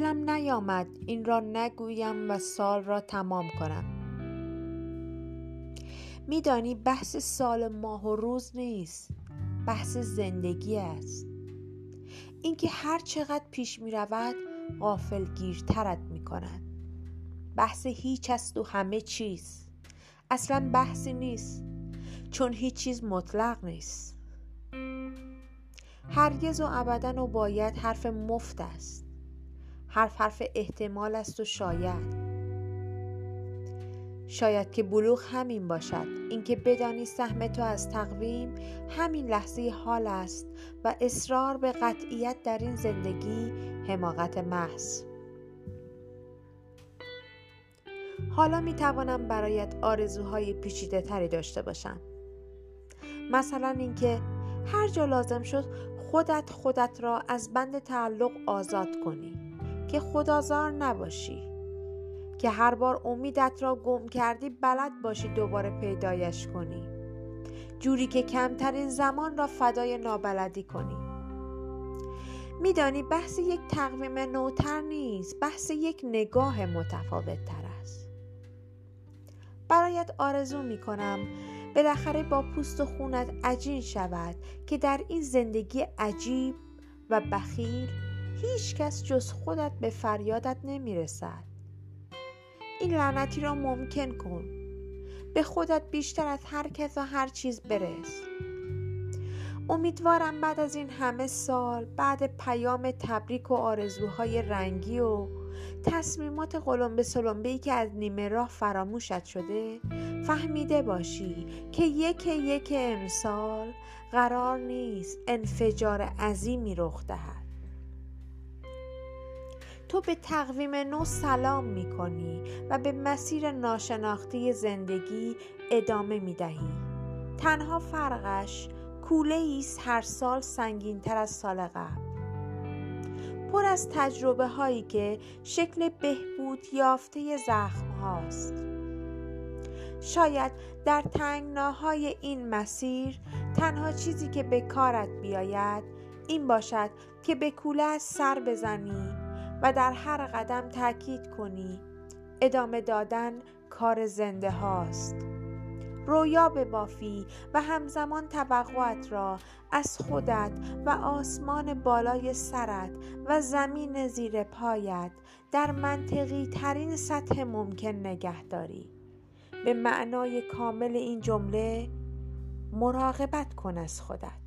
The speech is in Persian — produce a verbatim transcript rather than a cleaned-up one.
دلم نیامد این را نگویم و سال را تمام کنم. میدانی بحث سال ماه و روز نیست، بحث زندگی است. اینکه هر چقدر پیش می رود غافل گیرترت می کند. بحث هیچ است و همه چیز، اصلا بحثی نیست، چون هیچ چیز مطلق نیست. هرگز و ابدا و باید حرف مفت است. حرف حرف احتمال است و شاید. شاید که بلوغ همین باشد، اینکه بدانی سهم تو از تقویم همین لحظه حال است و اصرار به قطعیت در این زندگی حماقت محض. حالا می توانم برایت آرزوهای پیچیده تری داشته باشم، مثلا اینکه هر جا لازم شد خودت خودت را از بند تعلق آزاد کنی، که خودآزار نباشی، که هر بار امیدت را گم کردی بلد باشی دوباره پیدایش کنی، جوری که کمترین زمان را فدای نابلدی کنی. میدانی بحث یک تقویم نوتر نیست، بحث یک نگاه متفاوت تر است. برایت آرزو میکنم بالاخره با پوست و خونت عجین شود که در این زندگی عجیب و بخیل هیچ کس جز خودت به فریادت نمیرسد. این لعنتی را ممکن کن، به خودت بیشتر از هر کس و هر چیز برس. امیدوارم بعد از این همه سال، بعد پیام تبریک و آرزوهای رنگی و تصمیمات قلمبه سلمبه‌ای که از نیمه راه فراموشت شده، فهمیده باشی که یک یک امسال قرار نیست انفجار عظیمی رخ دهد. تو به تقویم نو سلام میکنی و به مسیر ناشناخته زندگی ادامه میدهی. تنها فرقش کوله‌ای است هر سال سنگین‌تر از سال قبل، پر از تجربه هایی که شکل بهبود یافته زخم هاست. شاید در تنگناهای این مسیر تنها چیزی که به کارت بیاید این باشد که به کوله از سر بزنی و در هر قدم تأکید کنی ادامه دادن کار زنده هاست. رویا ببافی و همزمان توقعت را از خودت و آسمان بالای سرت و زمین زیر پایت در منطقی ترین سطح ممکن نگه داری. به معنای کامل این جمله مراقبت کن از خودت.